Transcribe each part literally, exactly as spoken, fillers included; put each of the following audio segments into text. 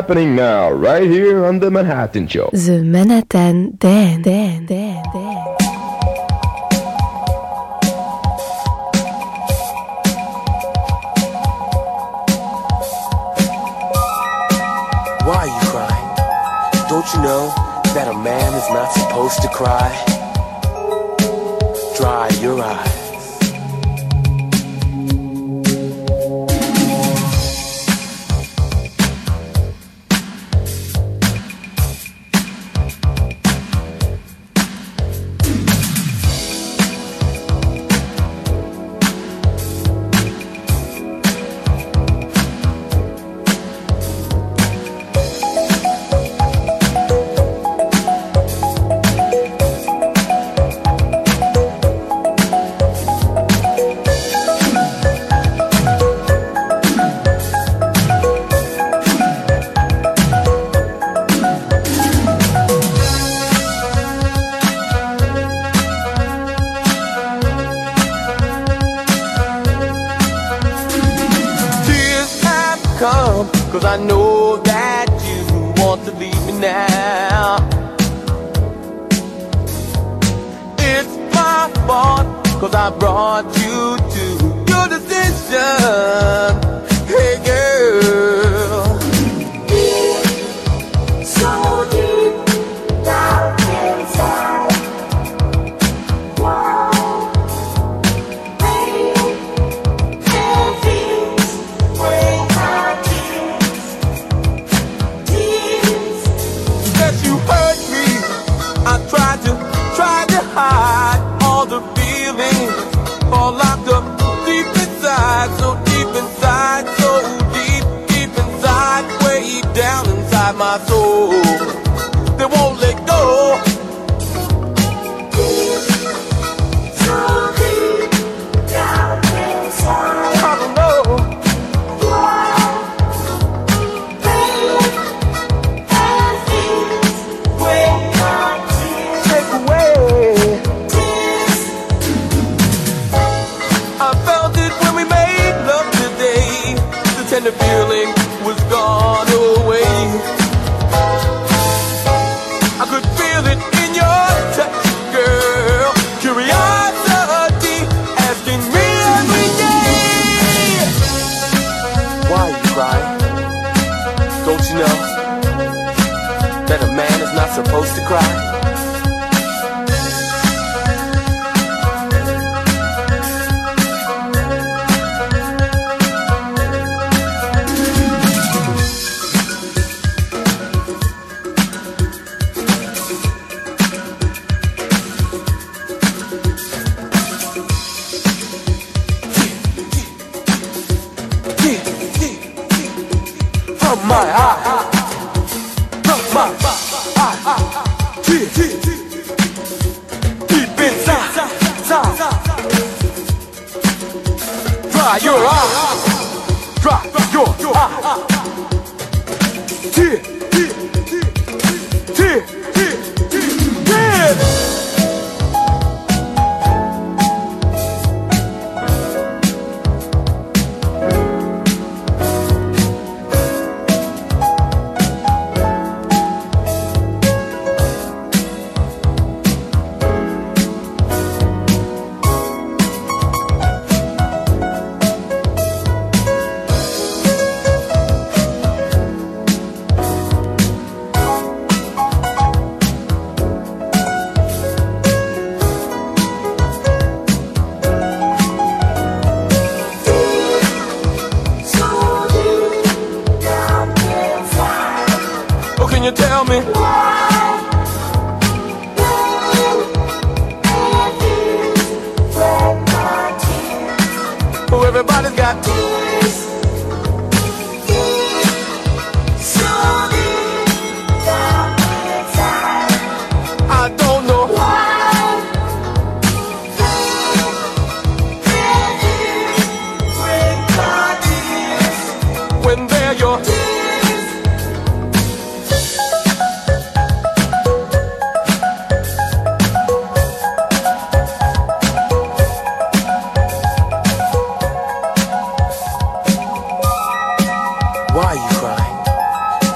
happening now, right here on The Manhattan Show. The Manhattan Dan, Dan, Dan, Dan. Why are you crying? Don't you know that a man is not supposed to cry? Dry your eyes.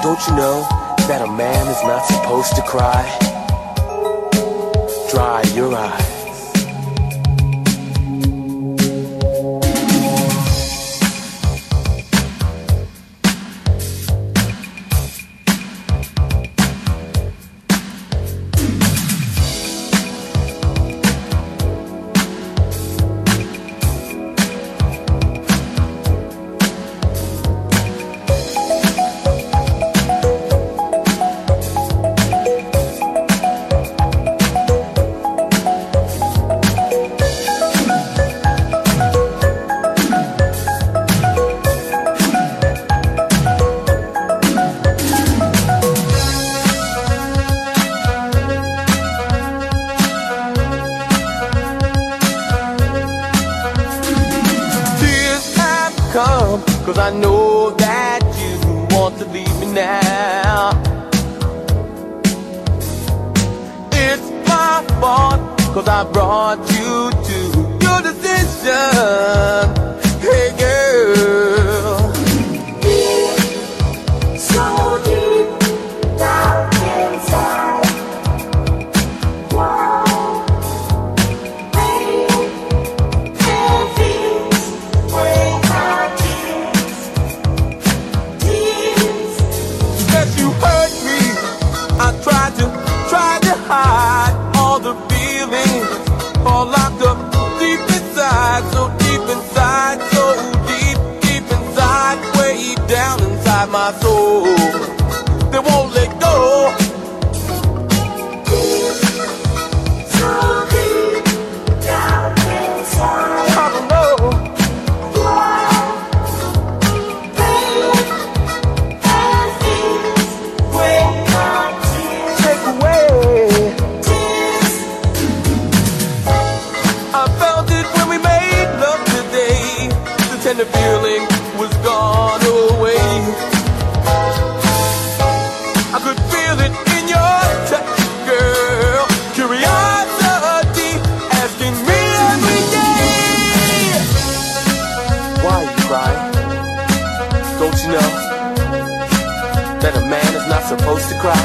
Don't Don't you know that a man is not supposed to cry? Dry your eyes. Cause I know that you want to leave me now. It's my fault, cause I brought you to your decision. Hey girl, it's so deep down inside. Wow. All locked up deep inside, so deep inside, so deep, deep inside, way down inside my soul. They won't let go. Deep, so deep down inside. I don't know. Wow. Pain and fears with my tears. Take away. And the feeling was gone away. I could feel it in your touch, girl. Curiosity asking me every day. Why are you crying? Don't you know that a man is not supposed to cry?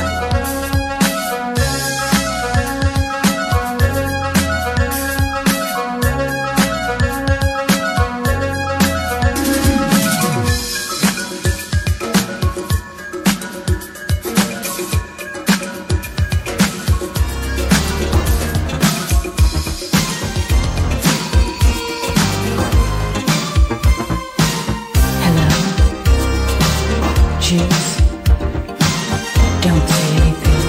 Don't say anything.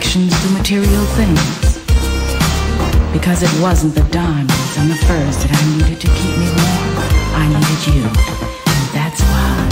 affections to material things, because it wasn't the diamonds and the furs that I needed to keep me warm. I needed you, and that's why.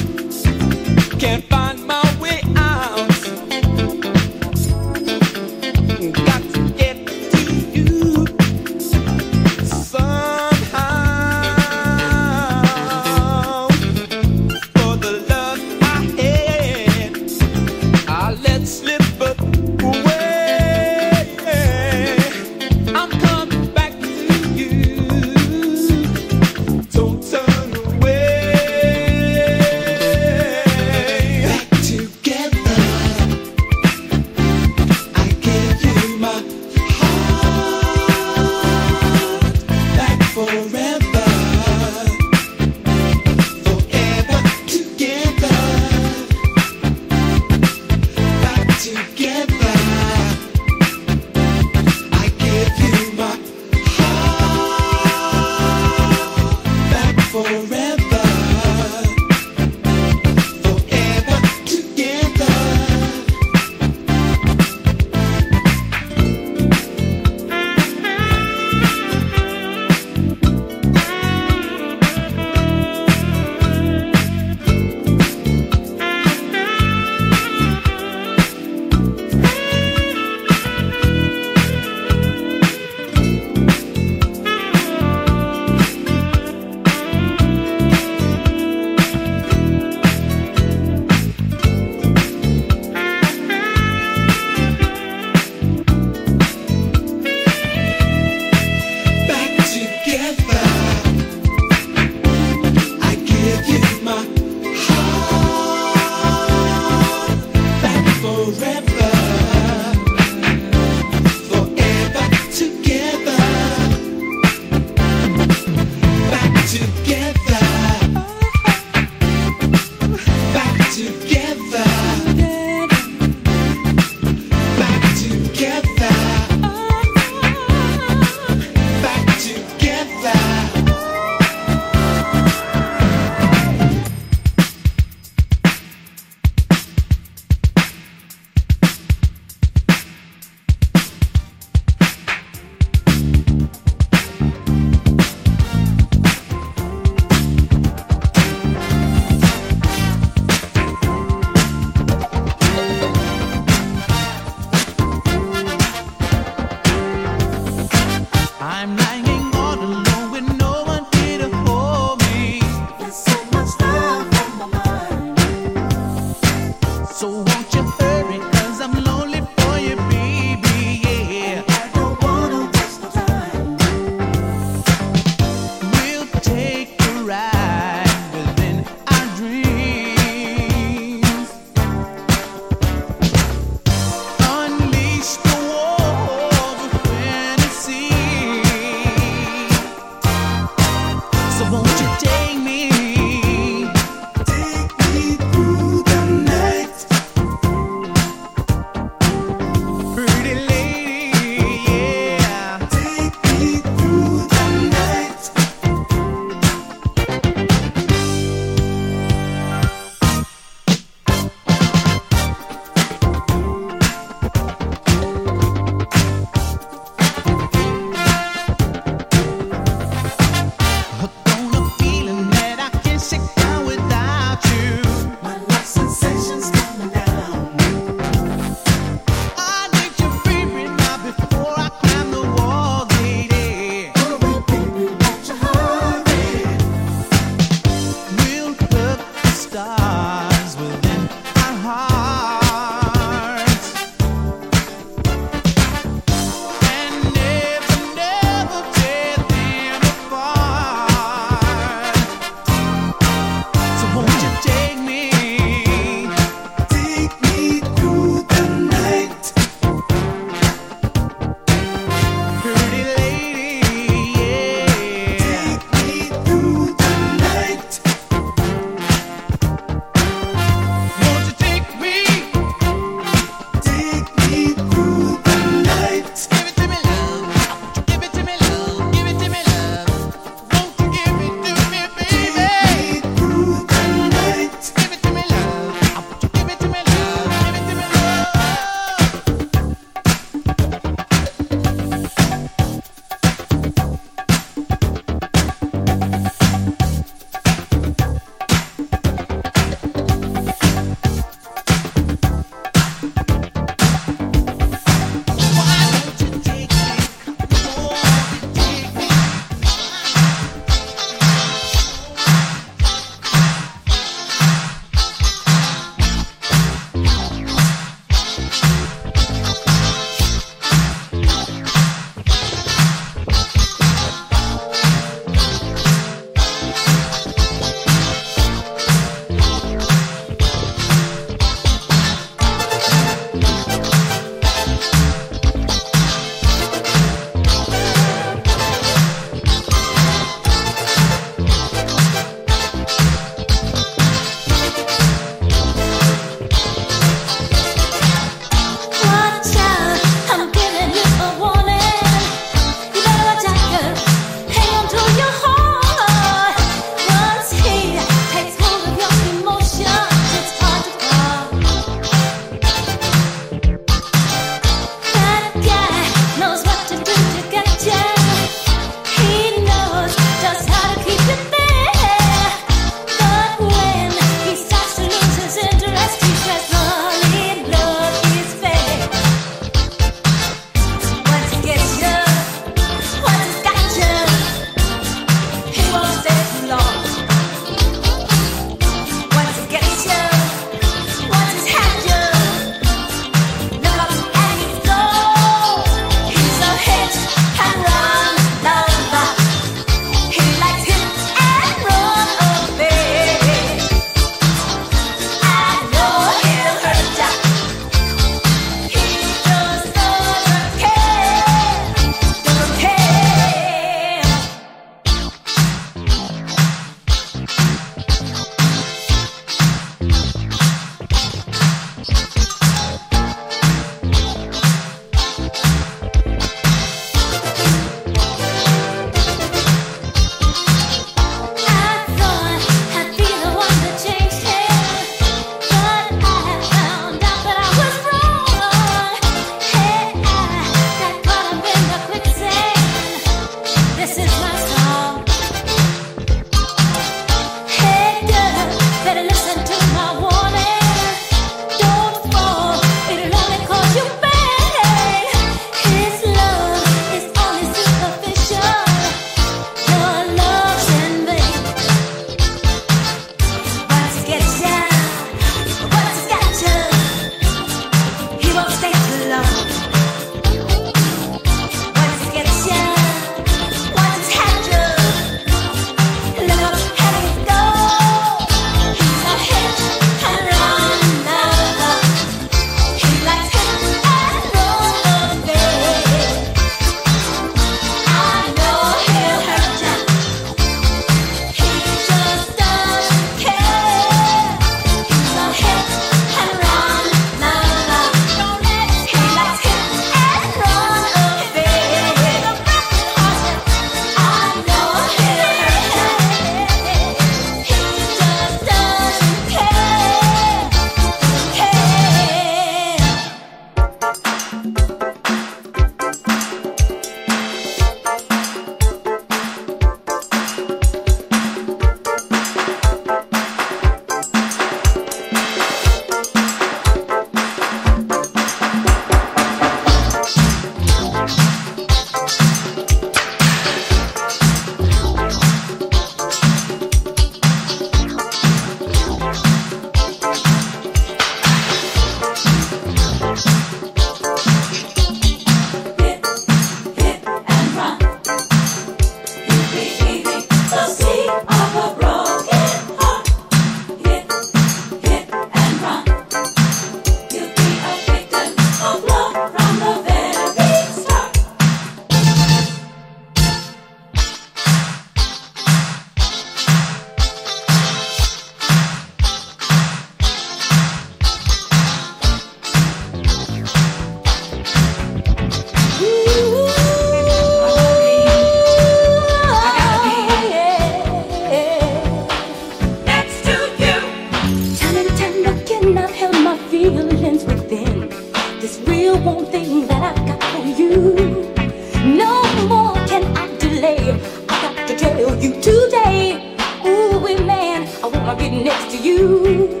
sitting next to you.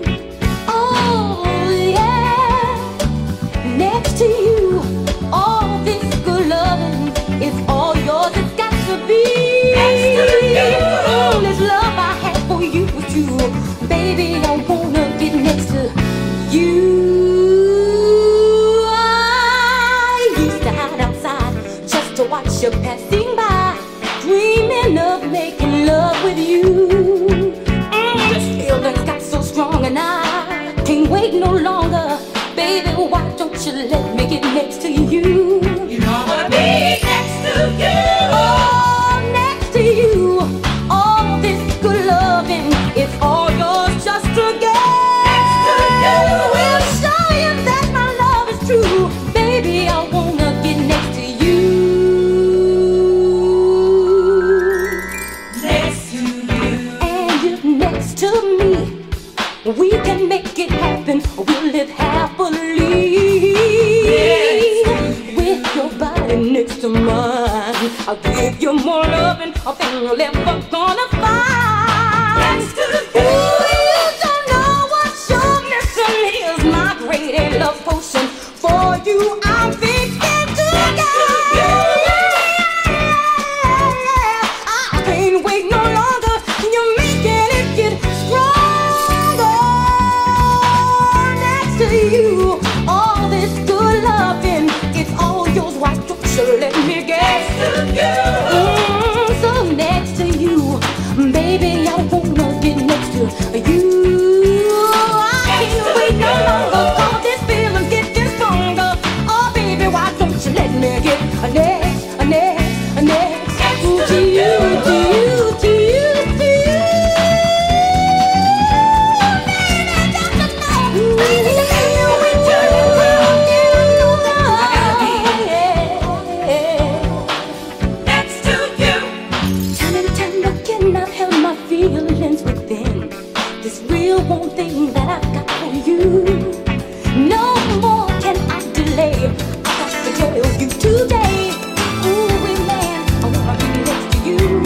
Oh yeah, next to you. All this good loving is all yours. It's got to be next to you. All this love I have for you, with you, baby, I wanna get next to you. I used to hide outside just to watch you passing by, dreaming of making love with you. Wait no longer, baby, why don't you let me get next to you? You wanna be next to you. Oh, next to you. All this good loving is all yours just to get. Next to you. We'll show you that my love is true. Baby, I wanna get next to you. Next to you. And if next to me, we can make it happen. We'll live happily. Yes. With your body next to mine, I'll give you more loving than you're ever gonna find. Next to you. You don't know what your missing is. My great love potion for you. I'm fixing to get. Yeah. I can't wait no longer. You're making it get strong. You, all this good loving, it's all yours. Why don't you let me get next to you? Mm, so next to you, baby, I wanna get next to you. I can't wait no longer. All this feeling's getting stronger. Oh, baby, why don't you let me get next, next, next, next to you, to you, to you. One thing that I've got for you, no more can I delay. I've got to tell you today. Ooh, man, I wanna be next to you.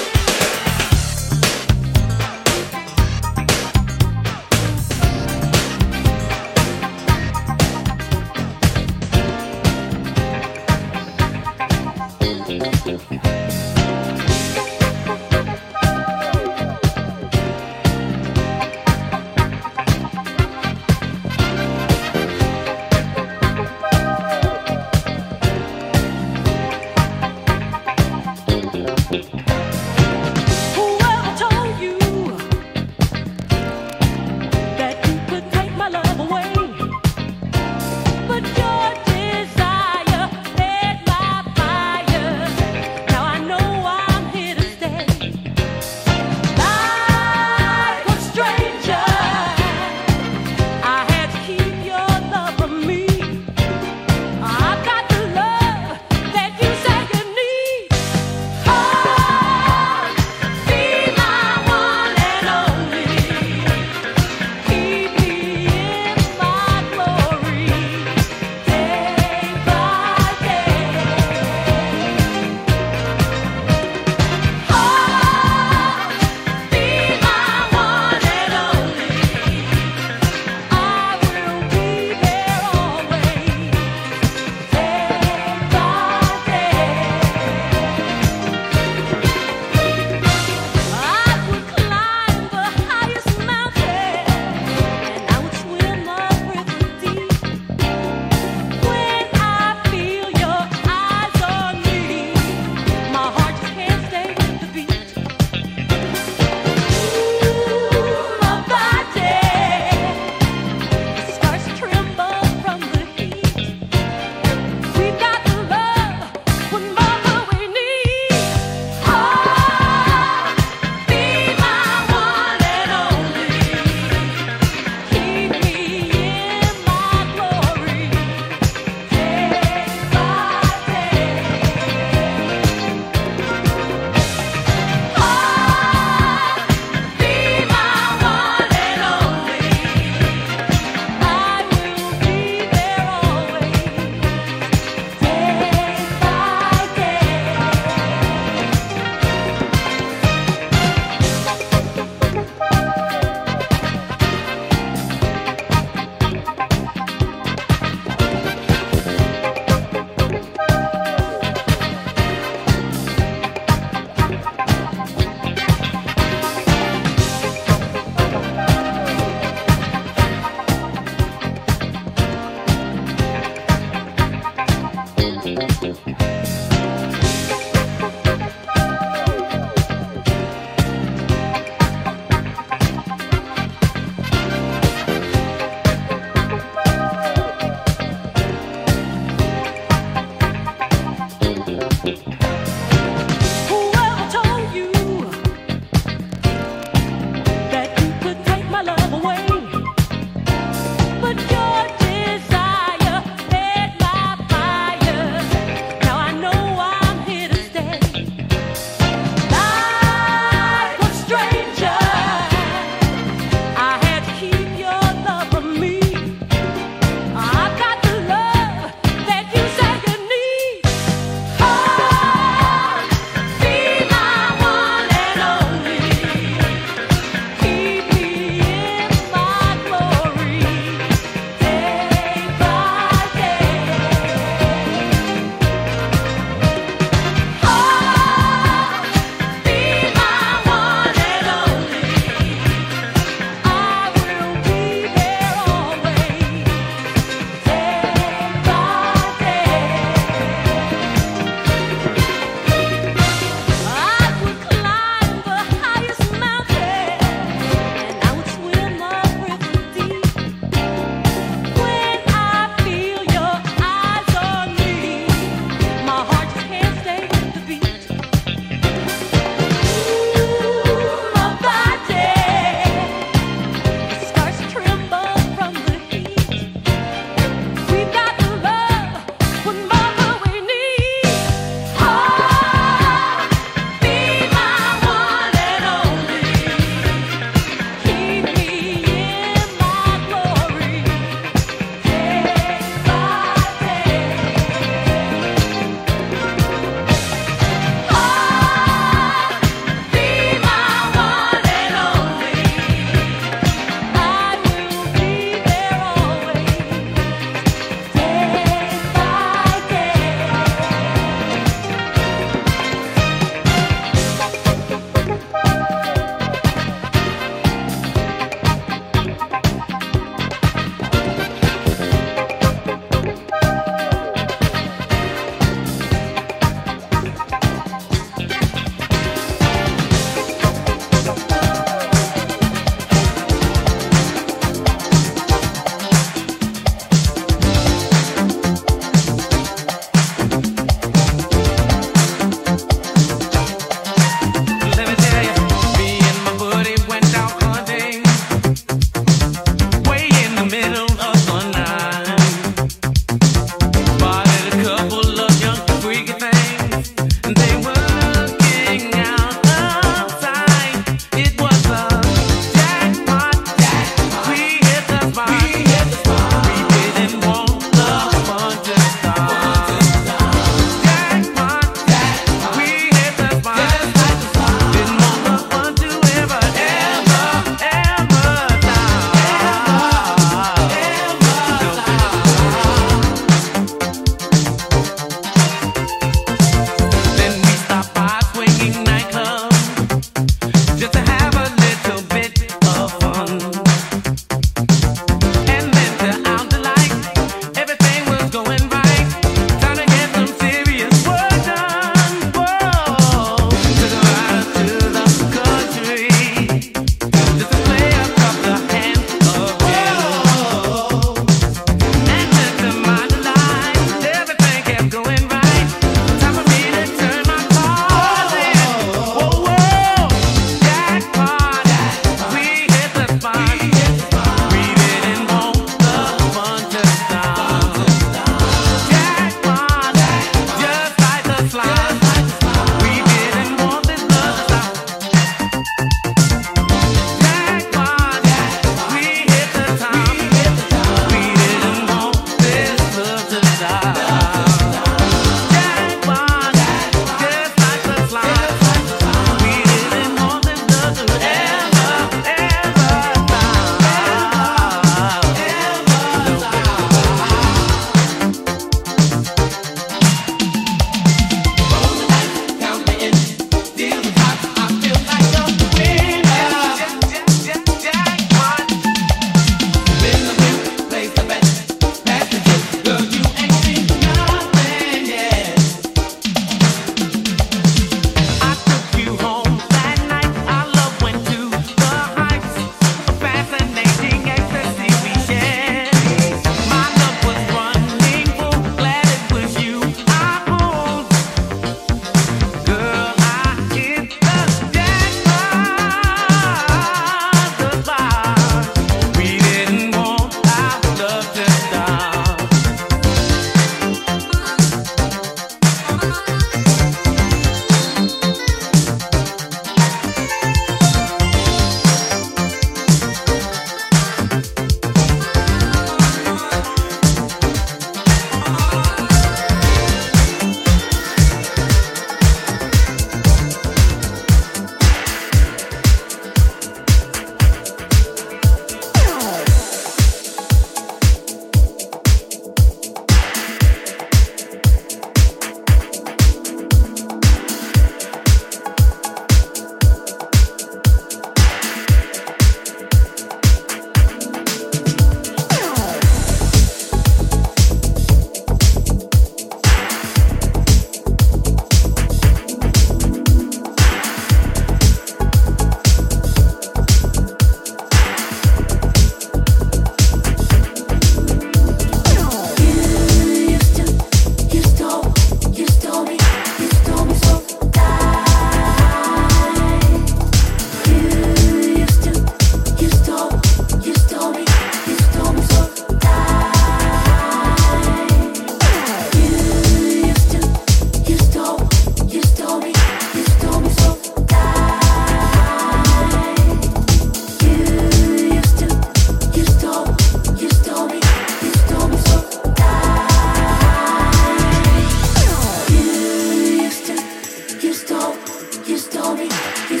You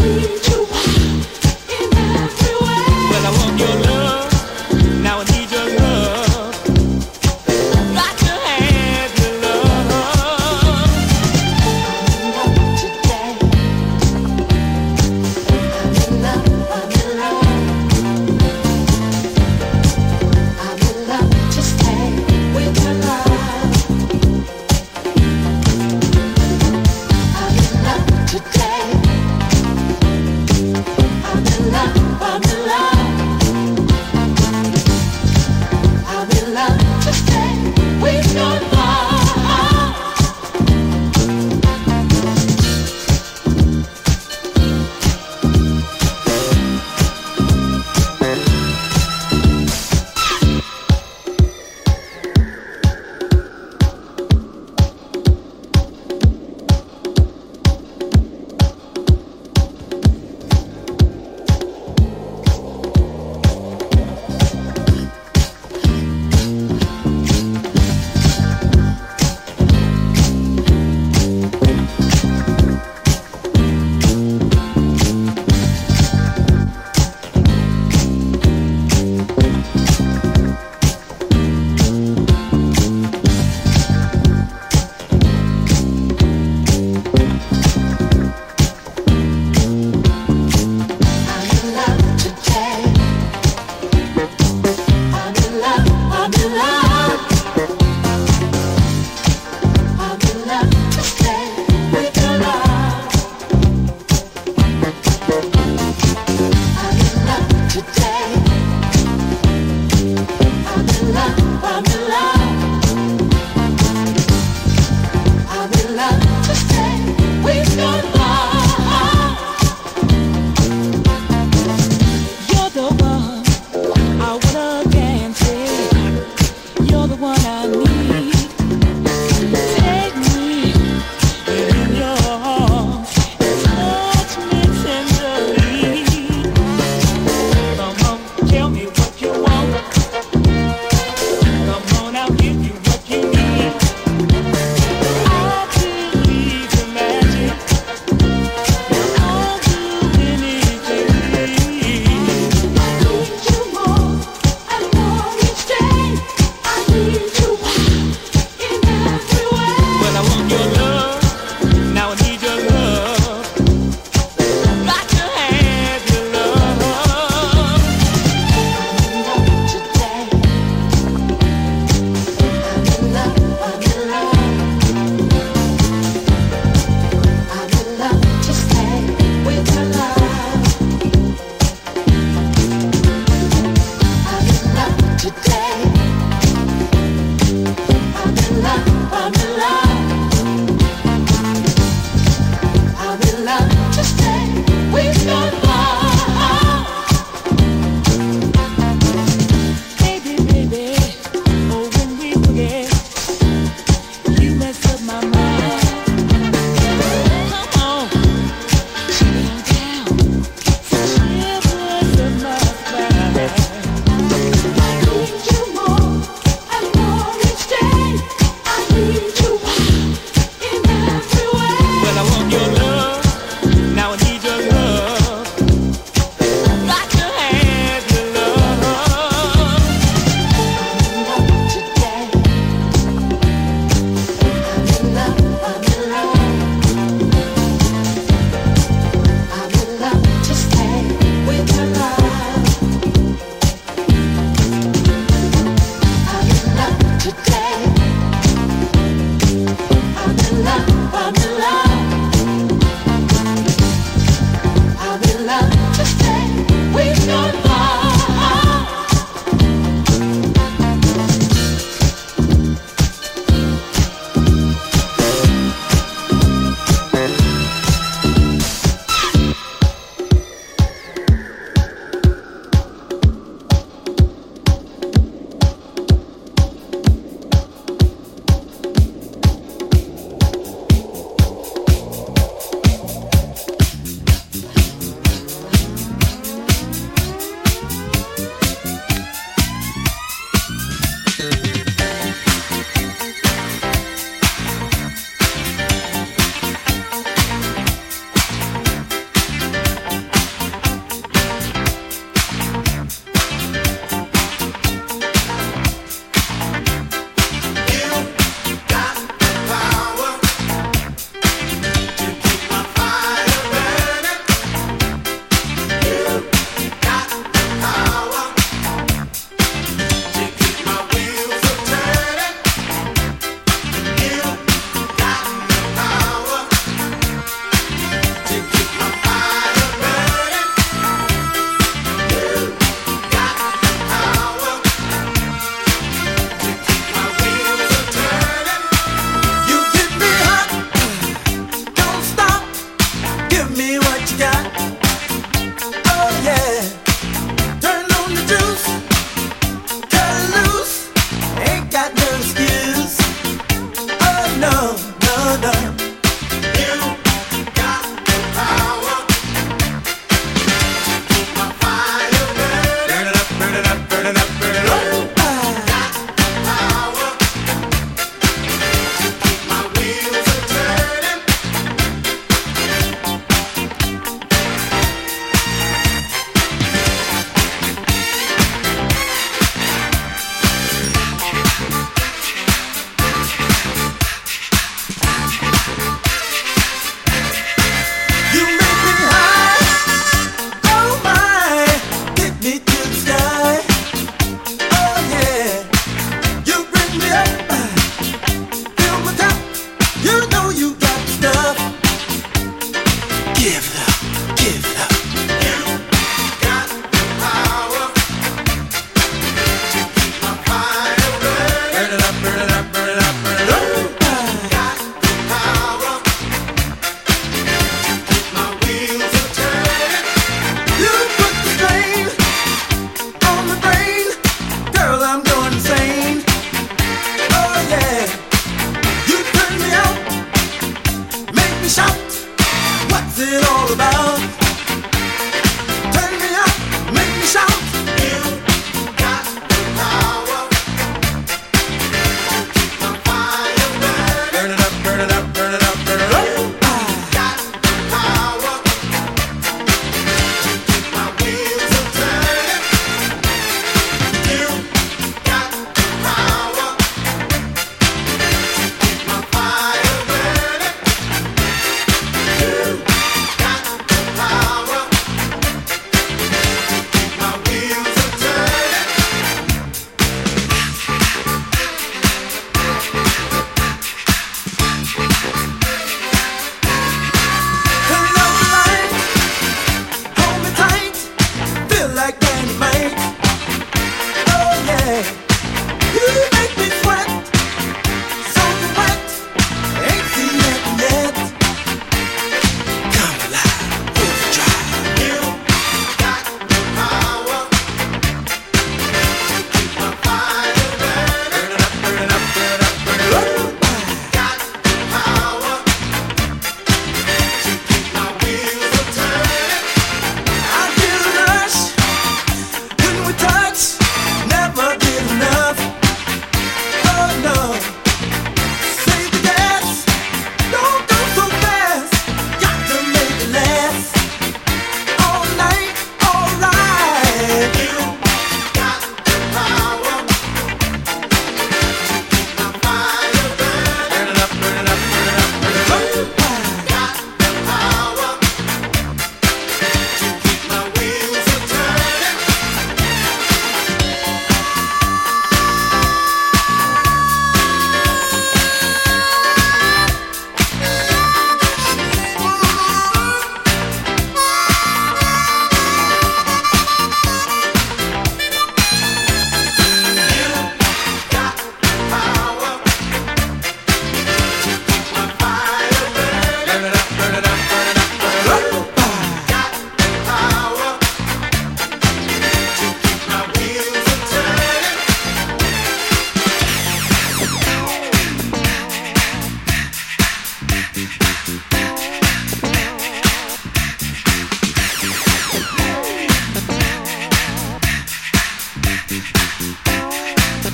Today.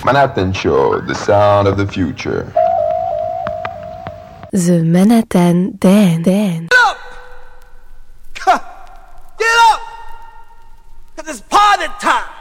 Manhattan Show, the sound of the future. The Manhattan Dan. Dan. Get up! Get up! 'Cause it's party time!